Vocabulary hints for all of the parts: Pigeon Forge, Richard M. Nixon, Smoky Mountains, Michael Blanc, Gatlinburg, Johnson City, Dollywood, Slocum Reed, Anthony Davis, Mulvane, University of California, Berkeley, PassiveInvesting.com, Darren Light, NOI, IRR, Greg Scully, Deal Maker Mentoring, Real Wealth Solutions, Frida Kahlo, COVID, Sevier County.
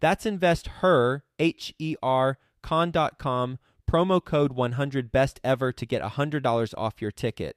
That's InvestHer, H-E-R, Con.com, promo code 100BESTEVER to get $100 off your ticket.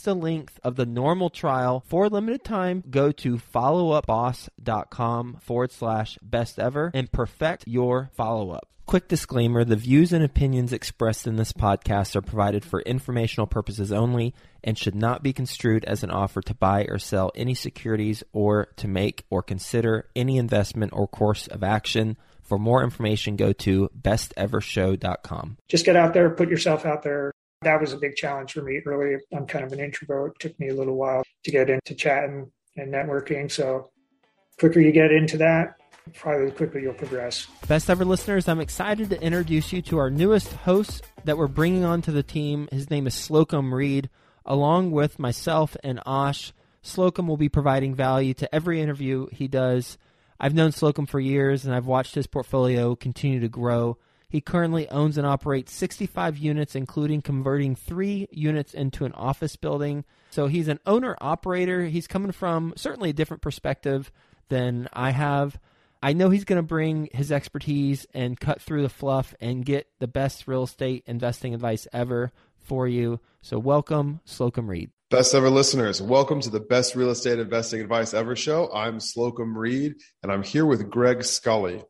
the length of the normal trial. For a limited time, go to followupboss.com/bestever and perfect your follow-up. Quick disclaimer, the views and opinions expressed in this podcast are provided for informational purposes only and should not be construed as an offer to buy or sell any securities or to make or consider any investment or course of action. For more information, go to bestevershow.com. Just get out there, put yourself out there. That was a big challenge for me early. I'm kind of an introvert. It took me a little while to get into chatting and networking. So the quicker you get into that, probably quickly you'll progress. Best Ever listeners, I'm excited to introduce you to our newest host that we're bringing onto the team. His name is Slocum Reed. Along with myself and Ash, Slocum will be providing value to every interview he does. I've known Slocum for years, and I've watched his portfolio continue to grow. He currently owns and operates 65 units, including converting 3 units into an office building. So he's an owner-operator. He's coming from certainly a different perspective than I have. I know he's going to bring his expertise and cut through the fluff and get the best real estate investing advice ever for you. So welcome, Slocum Reed. Best Ever listeners, welcome to the Best Real Estate Investing Advice Ever show. I'm Slocum Reed, and I'm here with Greg Scully.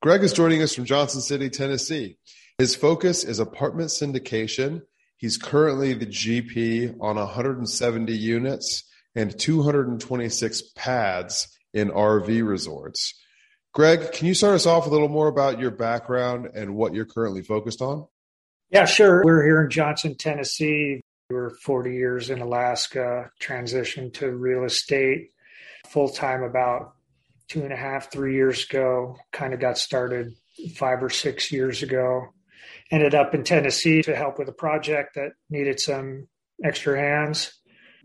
Greg is joining us from Johnson City, Tennessee. His focus is apartment syndication. He's currently the GP on 170 units and 226 pads in RV resorts. Greg, can you start us off a little more about your background and what you're currently focused on? Yeah, sure. We're here in Johnson, Tennessee. We were 40 years in Alaska, transitioned to real estate full-time about 2.5, 3 years ago. Kind of got started 5 or 6 years ago. Ended up in Tennessee to help with a project that needed some extra hands.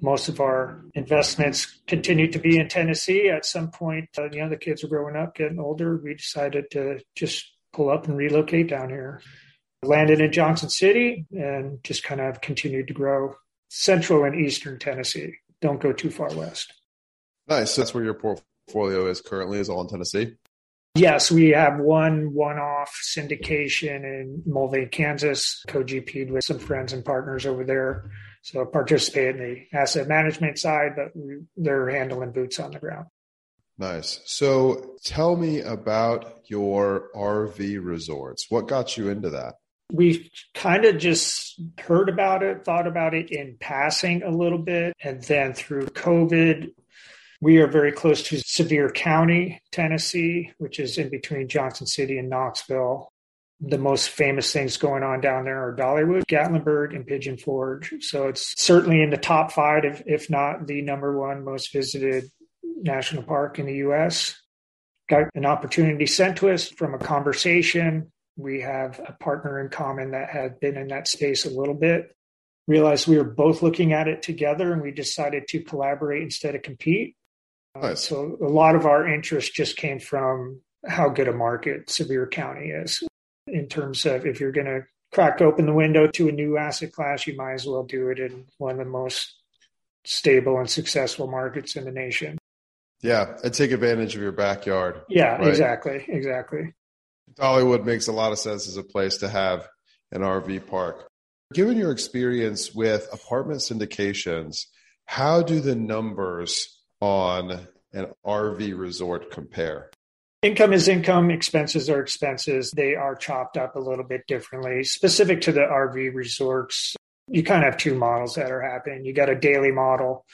Most of our investments continued to be in Tennessee. At some point, the kids were growing up, getting older. We decided to just pull up and relocate down here. Landed in Johnson City and just kind of continued to grow central and eastern Tennessee. Don't go too far west. Nice. That's where your portfolio is currently, is all in Tennessee. Yes, we have one-off syndication in Mulvane, Kansas, co-GP'd with some friends and partners over there. So participate in the asset management side, but they're handling boots on the ground. Nice. So tell me about your RV resorts. What got you into that? We've kind of just heard about it, thought about it in passing a little bit. And then through COVID, we are very close to Sevier County, Tennessee, which is in between Johnson City and Knoxville. The most famous things going on down there are Dollywood, Gatlinburg, and Pigeon Forge. So it's certainly in the top five, if not the number one most visited national park in the U.S. Got an opportunity sent to us from a conversation. We have a partner in common that had been in that space a little bit. Realized we were both looking at it together, and we decided to collaborate instead of compete. Nice. So a lot of our interest just came from how good a market Sevier County is in terms of if you're going to crack open the window to a new asset class, you might as well do it in one of the most stable and successful markets in the nation. Yeah, and take advantage of your backyard. Yeah, right? Exactly. Dollywood makes a lot of sense as a place to have an RV park. Given your experience with apartment syndications, how do the numbers on an RV resort compare? Income is income, expenses are expenses. They are chopped up a little bit differently. Specific to the RV resorts, you kind of have two models that are happening. You got a daily model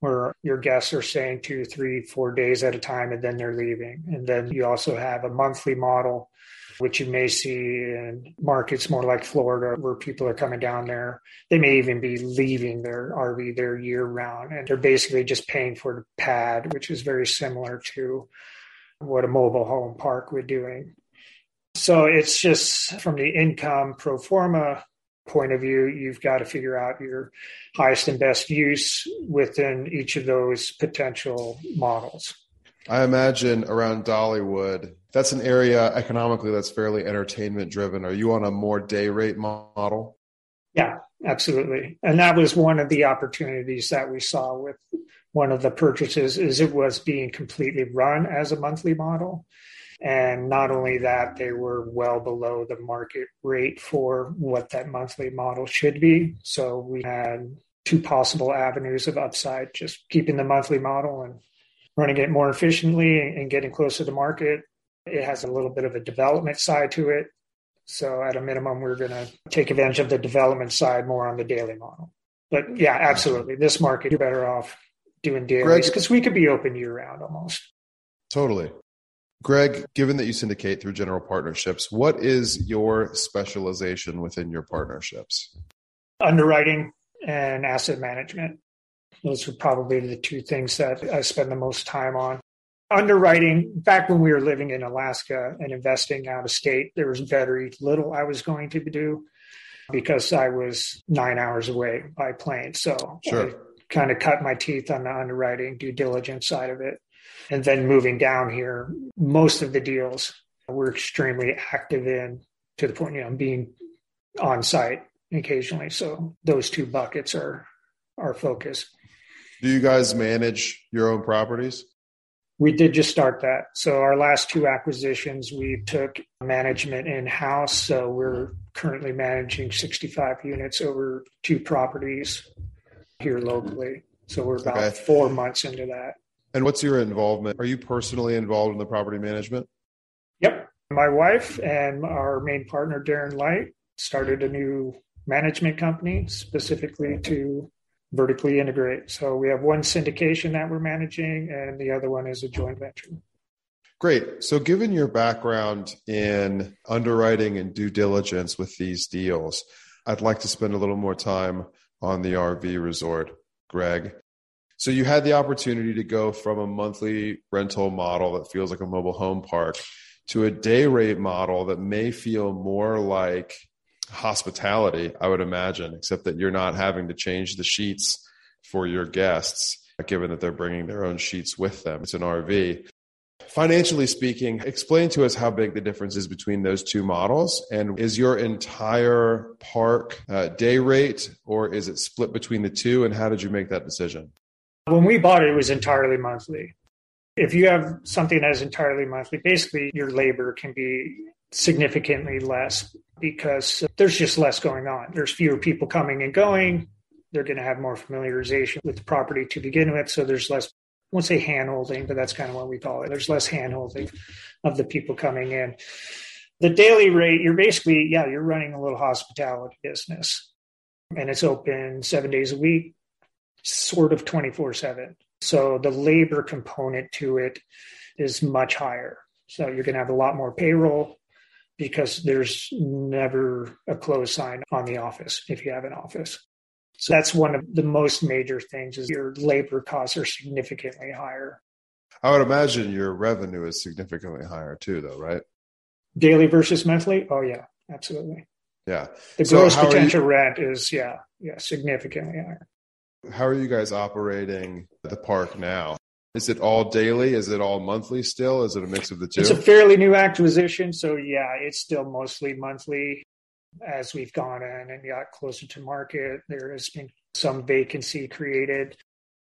where your guests are staying 2, 3, 4 days at a time, and then they're leaving. And then you also have a monthly model, which you may see in markets more like Florida, where people are coming down there. They may even be leaving their RV there year-round, and they're basically just paying for the pad, which is very similar to what a mobile home park would doing. So it's just from the income pro forma point of view, you've got to figure out your highest and best use within each of those potential models. I imagine around Dollywood, that's an area economically that's fairly entertainment driven. Are you on a more day rate model? Yeah, absolutely. And that was one of the opportunities that we saw with one of the purchases is it was being completely run as a monthly model. And not only that, they were well below the market rate for what that monthly model should be. So we had two possible avenues of upside, just keeping the monthly model and running it more efficiently and getting closer to market. It has a little bit of a development side to it. So at a minimum, we're going to take advantage of the development side more on the daily model. But yeah, absolutely. This market, you're better off doing dailies because we could be open year-round almost. Totally. Greg, given that you syndicate through general partnerships, what is your specialization within your partnerships? Underwriting and asset management. Those are probably the two things that I spend the most time on. Underwriting, back when we were living in Alaska and investing out of state, there was very little I was going to do because I was 9 hours away by plane. So sure. I kind of cut my teeth on the underwriting due diligence side of it. And then moving down here, most of the deals we're extremely active in to the point, I'm being on site occasionally. So those two buckets are our focus. Do you guys manage your own properties? We did just start that. So our last two acquisitions, we took management in-house. So we're currently managing 65 units over two properties here locally. So we're about 4 months into that. And what's your involvement? Are you personally involved in the property management? Yep. My wife and our main partner, Darren Light, started a new management company specifically to vertically integrate. So we have one syndication that we're managing and the other one is a joint venture. Great. So given your background in underwriting and due diligence with these deals, I'd like to spend a little more time on the RV resort, Greg. So you had the opportunity to go from a monthly rental model that feels like a mobile home park to a day rate model that may feel more like hospitality, I would imagine, except that you're not having to change the sheets for your guests, given that they're bringing their own sheets with them. It's an RV. Financially speaking, explain to us how big the difference is between those two models. And is your entire park day rate, or is it split between the two? And how did you make that decision? When we bought it, it was entirely monthly. If you have something that is entirely monthly, basically your labor can be significantly less because there's just less going on. There's fewer people coming and going. They're going to have more familiarization with the property to begin with. So there's less, I won't say hand-holding, but that's kind of what we call it. There's less hand-holding of the people coming in. The daily rate, you're basically, you're running a little hospitality business. And it's open 7 days a week, sort of 24/7. So the labor component to it is much higher. So you're going to have a lot more payroll because there's never a close sign on the office if you have an office. So that's one of the most major things is your labor costs are significantly higher. I would imagine your revenue is significantly higher too, though, right? Daily versus monthly? Oh, yeah, absolutely. Yeah. The gross potential rent is, significantly higher. How are you guys operating the park now? Is it all daily? Is it all monthly still? Is it a mix of the two? It's a fairly new acquisition. So yeah, it's still mostly monthly. As we've gone in and got closer to market, there has been some vacancy created.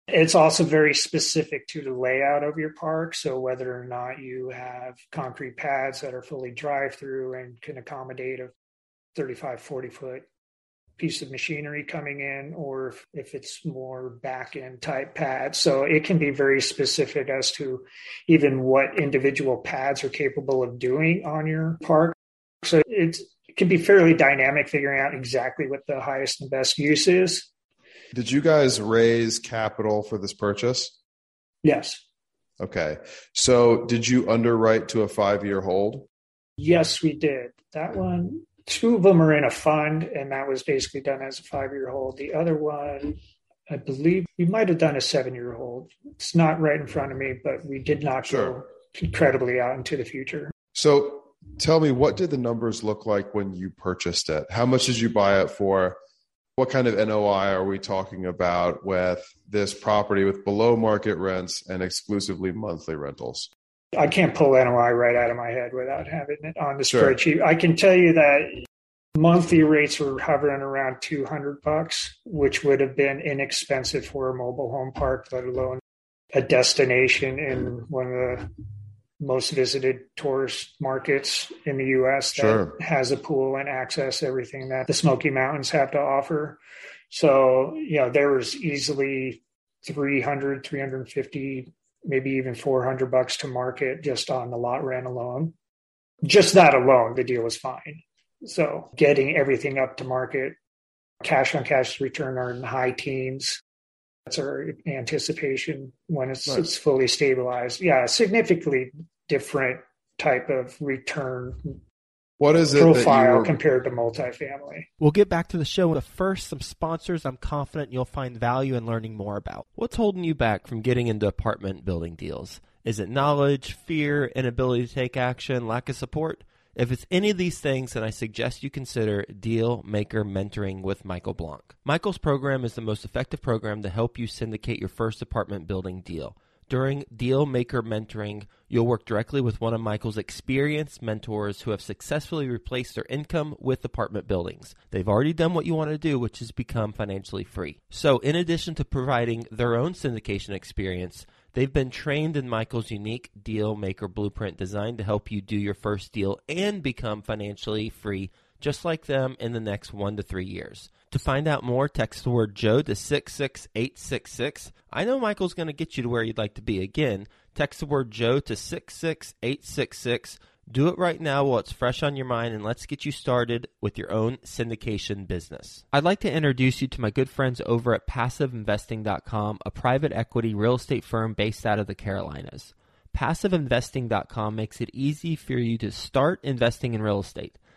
It's also very specific to the layout of your park. So whether or not you have concrete pads that are fully drive-through and can accommodate a 35, 40-foot piece of machinery coming in, or if it's more back-end type pads. So it can be very specific as to even what individual pads are capable of doing on your park. So it can be fairly dynamic figuring out exactly what the highest and best use is. Did you guys raise capital for this purchase? Yes. Okay. So did you underwrite to a 5-year hold? Yes, we did. That one, two of them are in a fund, and that was basically done as a 5-year hold. The other one, I believe we might have done a 7-year hold. It's not right in front of me, but we did not go incredibly out into the future. So tell me, what did the numbers look like when you purchased it? How much did you buy it for? What kind of NOI are we talking about with this property with below market rents and exclusively monthly rentals? I can't pull NOI right out of my head without having it on the spreadsheet. I can tell you that monthly rates were hovering around $200, which would have been inexpensive for a mobile home park, let alone a destination in one of the most visited tourist markets in the U.S. that has a pool and access everything that the Smoky Mountains have to offer. So, there was easily $300, $350, maybe even $400 to market just on the lot rent alone. Just that alone, the deal was fine. So getting everything up to market, cash on cash return are in the high teens. That's our anticipation when it's fully stabilized. Yeah, significantly different type of return profile compared to multifamily. We'll get back to the show, but first, some sponsors I'm confident you'll find value in learning more about. What's holding you back from getting into apartment building deals? Is it knowledge, fear, inability to take action, lack of support? If it's any of these things, then I suggest you consider Deal Maker Mentoring with Michael Blanc. Michael's program is the most effective program to help you syndicate your first apartment building deal. During Deal Maker Mentoring, you'll work directly with one of Michael's experienced mentors who have successfully replaced their income with apartment buildings. They've already done what you want to do, which is become financially free. So in addition to providing their own syndication experience, they've been trained in Michael's unique Deal Maker blueprint designed to help you do your first deal and become financially free, just like them, in the next 1 to 3 years. To find out more, text the word Joe to 66866. I know Michael's going to get you to where you'd like to be. Again, text the word Joe to 66866. Do it right now while it's fresh on your mind, and let's get you started with your own syndication business. I'd like to introduce you to my good friends over at PassiveInvesting.com, a private equity real estate firm based out of the Carolinas. PassiveInvesting.com makes it easy for you to start investing in real estate.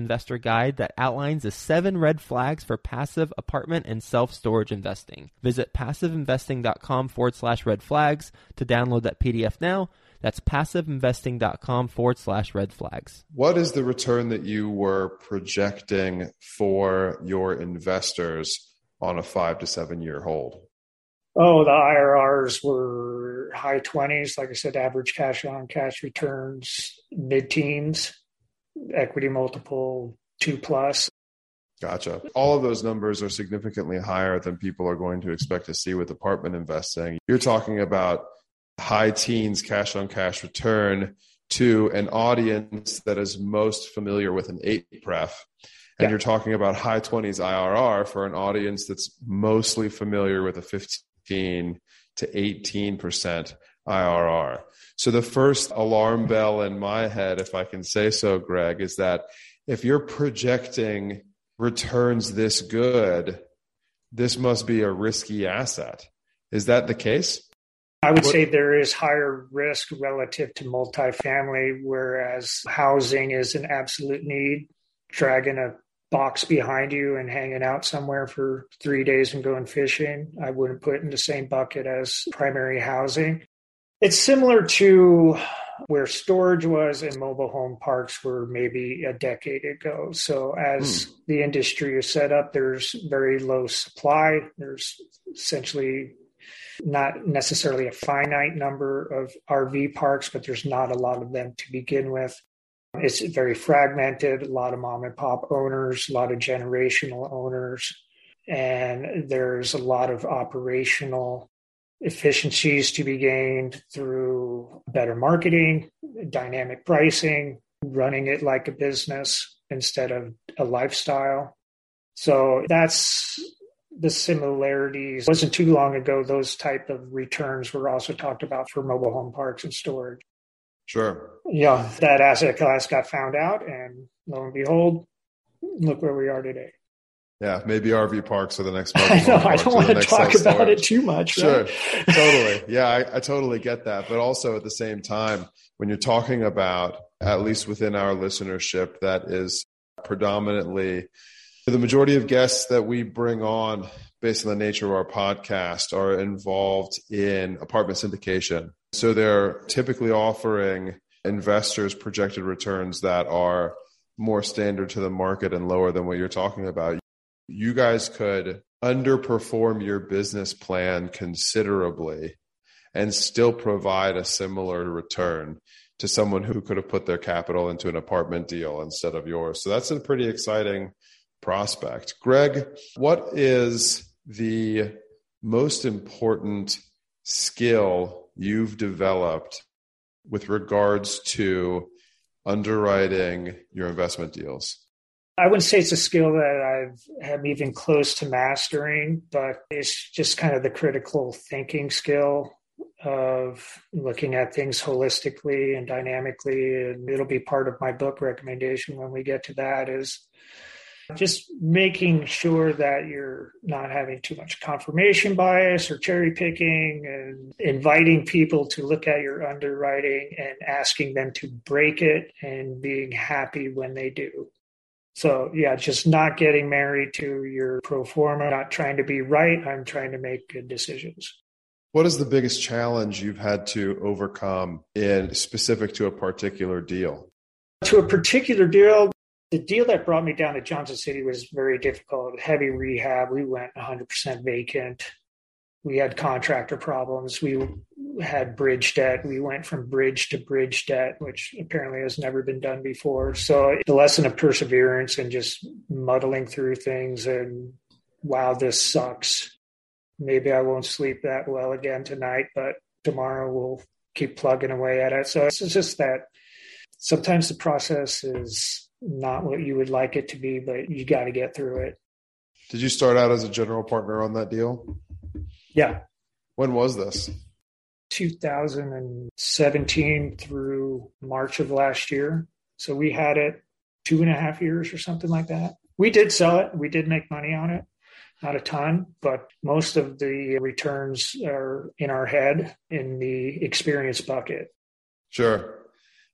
Investor Guide that outlines the 7 red flags for passive apartment and self-storage investing. Visit PassiveInvesting.com/red flags to download that PDF now. That's PassiveInvesting.com/red flags. What is the return that you were projecting for your investors on a 5 to 7 year hold? Oh, the IRRs were high 20s. Like I said, average cash on cash returns, mid-teens, equity multiple 2+. Gotcha. All of those numbers are significantly higher than people are going to expect to see with apartment investing. You're talking about high teens cash on cash return to an audience that is most familiar with an 8 pref. And you're talking about high 20s IRR for an audience that's mostly familiar with a 15 to 18% IRR. So the first alarm bell in my head, if I can say so, Greg, is that if you're projecting returns this good, this must be a risky asset. Is that the case? I would say there is higher risk relative to multifamily, whereas housing is an absolute need. Dragging a box behind you and hanging out somewhere for 3 days and going fishing, I wouldn't put in the same bucket as primary housing. It's similar to where storage was and mobile home parks were maybe a decade ago. So as the industry is set up, there's very low supply. There's essentially not necessarily a finite number of RV parks, but there's not a lot of them to begin with. It's very fragmented, a lot of mom and pop owners, a lot of generational owners, and there's a lot of operational efficiencies to be gained through better marketing, dynamic pricing, running it like a business instead of a lifestyle. So that's the similarities. It wasn't too long ago, those type of returns were also talked about for mobile home parks and storage. Sure. Yeah, that asset class got found out, and lo and behold, look where we are today. Yeah, maybe RV parks are the next. I know. I don't want to talk about it too much. Sure, right? Totally. Yeah, I totally get that. But also at the same time, when you're talking about, at least within our listenership, that is predominantly the majority of guests that we bring on based on the nature of our podcast are involved in apartment syndication. So they're typically offering investors projected returns that are more standard to the market and lower than what you're talking about. You guys could underperform your business plan considerably and still provide a similar return to someone who could have put their capital into an apartment deal instead of yours. So that's a pretty exciting prospect. Greg, what is the most important skill you've developed with regards to underwriting your investment deals? I wouldn't say it's a skill that I'm even close to mastering, but it's just kind of the critical thinking skill of looking at things holistically and dynamically. And it'll be part of my book recommendation when we get to that, is just making sure that you're not having too much confirmation bias or cherry picking, and inviting people to look at your underwriting and asking them to break it and being happy when they do. So yeah, just not getting married to your pro forma, not trying to be right. I'm trying to make good decisions. What is the biggest challenge you've had to overcome in specific to a particular deal? To a particular deal, the deal that brought me down to Johnson City was very difficult, heavy rehab. We went 100% vacant. We had contractor problems. We had bridge debt. We went from bridge to bridge debt, which apparently has never been done before. So the lesson of perseverance and just muddling through things and, wow, this sucks. Maybe I won't sleep that well again tonight, but tomorrow we'll keep plugging away at it. So it's just that sometimes the process is not what you would like it to be, but you got to get through it. Did you start out as a general partner on that deal? Yeah. When was this? 2017 through March of last year. So we had it 2.5 years or something like that. We did sell it. We did make money on it. Not a ton, but most of the returns are in our head in the experience bucket. Sure.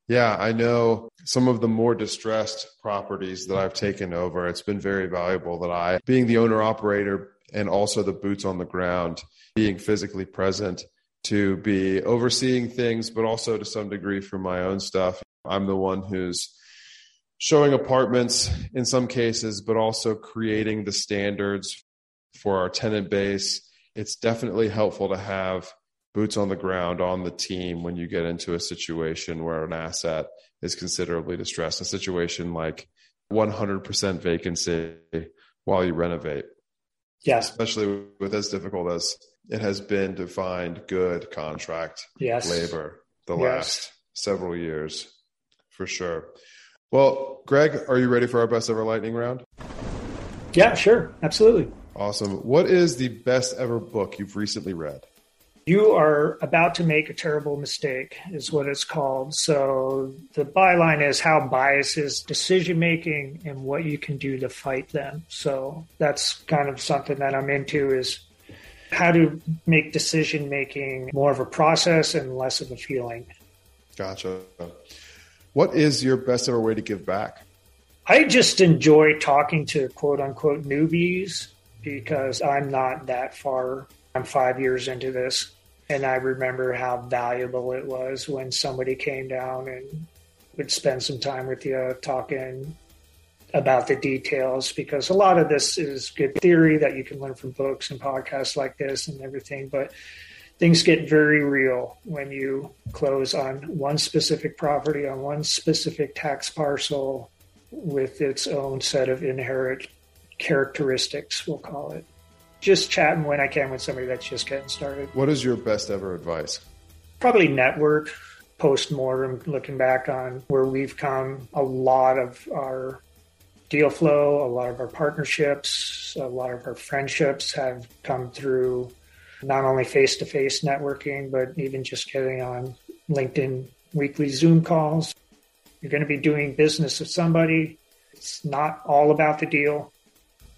Yeah, I know some of the more distressed properties that I've taken over, it's been very valuable that I, being the owner operator and also the boots on the ground, being physically present to be overseeing things, but also to some degree for my own stuff. I'm the one who's showing apartments in some cases, but also creating the standards for our tenant base. It's definitely helpful to have boots on the ground on the team when you get into a situation where an asset is considerably distressed, a situation like 100% vacancy while you renovate. Yes. Especially with as difficult as it has been to find good contract labor the last several years, for sure. Well, Greg, are you ready for our best ever lightning round? Yeah, sure. Absolutely. Awesome. What is the best ever book you've recently read? You Are About to Make a Terrible Mistake is what it's called. So the byline is how bias is decision-making and what you can do to fight them. So that's kind of something that I'm into, is how to make decision-making more of a process and less of a feeling. Gotcha. What is your best ever way to give back? I just enjoy talking to quote unquote newbies, because I'm not that far. I'm 5 years into this, and I remember how valuable it was when somebody came down and would spend some time with you talking about the details, because a lot of this is good theory that you can learn from books and podcasts like this and everything, but things get very real when you close on one specific property, on one specific tax parcel with its own set of inherent characteristics, we'll call it. Just chatting when I can with somebody that's just getting started. What is your best ever advice? Probably network, post-mortem, looking back on where we've come. A lot of our deal flow, a lot of our partnerships, a lot of our friendships have come through not only face-to-face networking, but even just getting on LinkedIn weekly Zoom calls. You're going to be doing business with somebody. It's not all about the deal.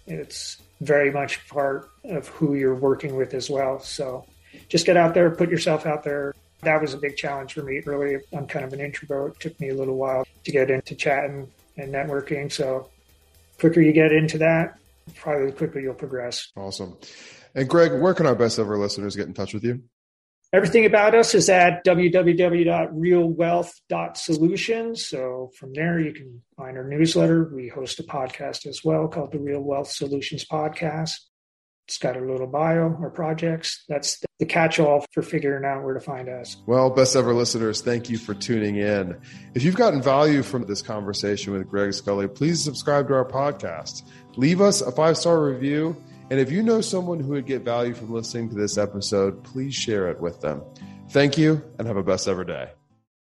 It's very much part of who you're working with as well. So just get out there, put yourself out there. That was a big challenge for me early. I'm kind of an introvert. It took me a little while to get into chatting and networking. So the quicker you get into that, probably the quicker you'll progress. Awesome. And Greg, where can our best ever listeners get in touch with you? Everything about us is at www.realwealth.solutions. So from there, you can find our newsletter. We host a podcast as well called the Real Wealth Solutions Podcast. It's got a little bio, our projects. That's the catch-all for figuring out where to find us. Well, best ever listeners, thank you for tuning in. If you've gotten value from this conversation with Greg Scully, please subscribe to our podcast. Leave us a 5-star review. And if you know someone who would get value from listening to this episode, please share it with them. Thank you, and have a best ever day.